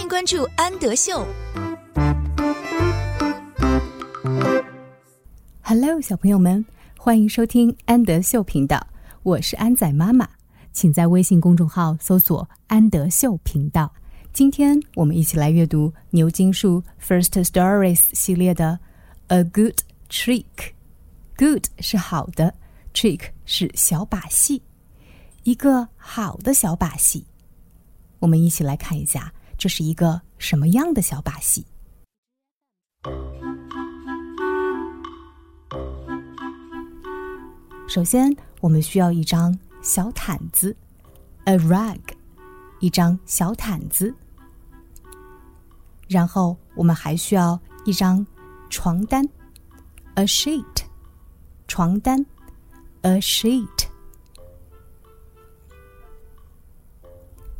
欢迎关注安德秀。Hello， 小朋友们，欢迎收听安德秀频道，我是安仔妈妈，请在微信公众号搜索安德秀频道。今天我们一起来阅读牛津树 First Stories 系列的 A Good Trick。Good 是好的 ，Trick 是小把戏，一个好的小把戏。我们一起来看一下，这是一个什么样的小把戏。首先，我们需要一张小毯子 ，a rug， 一张小毯子。然后，我们还需要一张床单 ，a sheet， 床单 ，a sheet。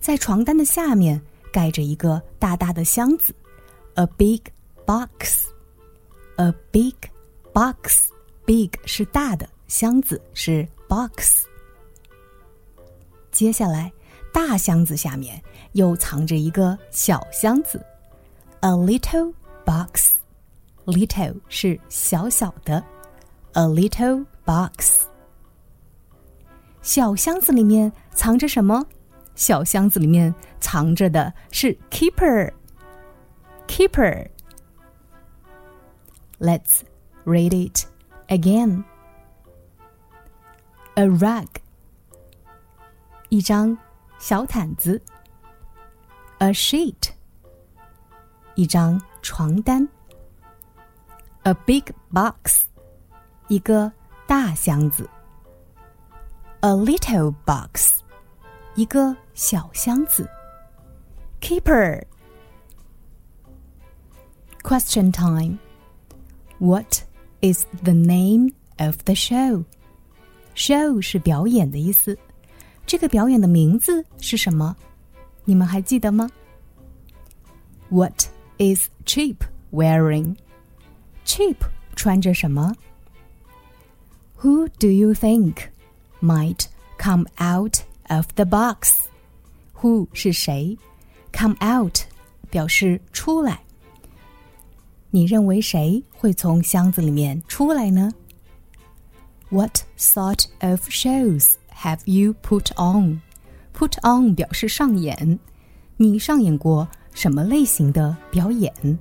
在床单的下面盖着一个大大的箱子 ，a big box， a big box， big 是大的，箱子是 box。 接下来，大箱子下面又藏着一个小箱子 ，a little box， little 是小小的 ，a little box。 小箱子里面藏着什么？小箱子里面藏着的是 keeper， keeper。 Let's read it again. A rug， 一张小毯子 ，a sheet， 一张床单 ，a big box， 一个大箱子 ，a little box， 一个小箱子 ，keeper。Question time. What is the name of the show?Show 是表演的意思，这个表演的名字是什么？你们还记得吗？ What is Chip wearing? Chip 穿着什么？ Who do you think might come out of the box? Who 是谁？ Come out 表示出来。你认为谁会从箱子里面出来呢？What sort of shows have you put on? Put on 表示上演。你上演过什么类型的表演？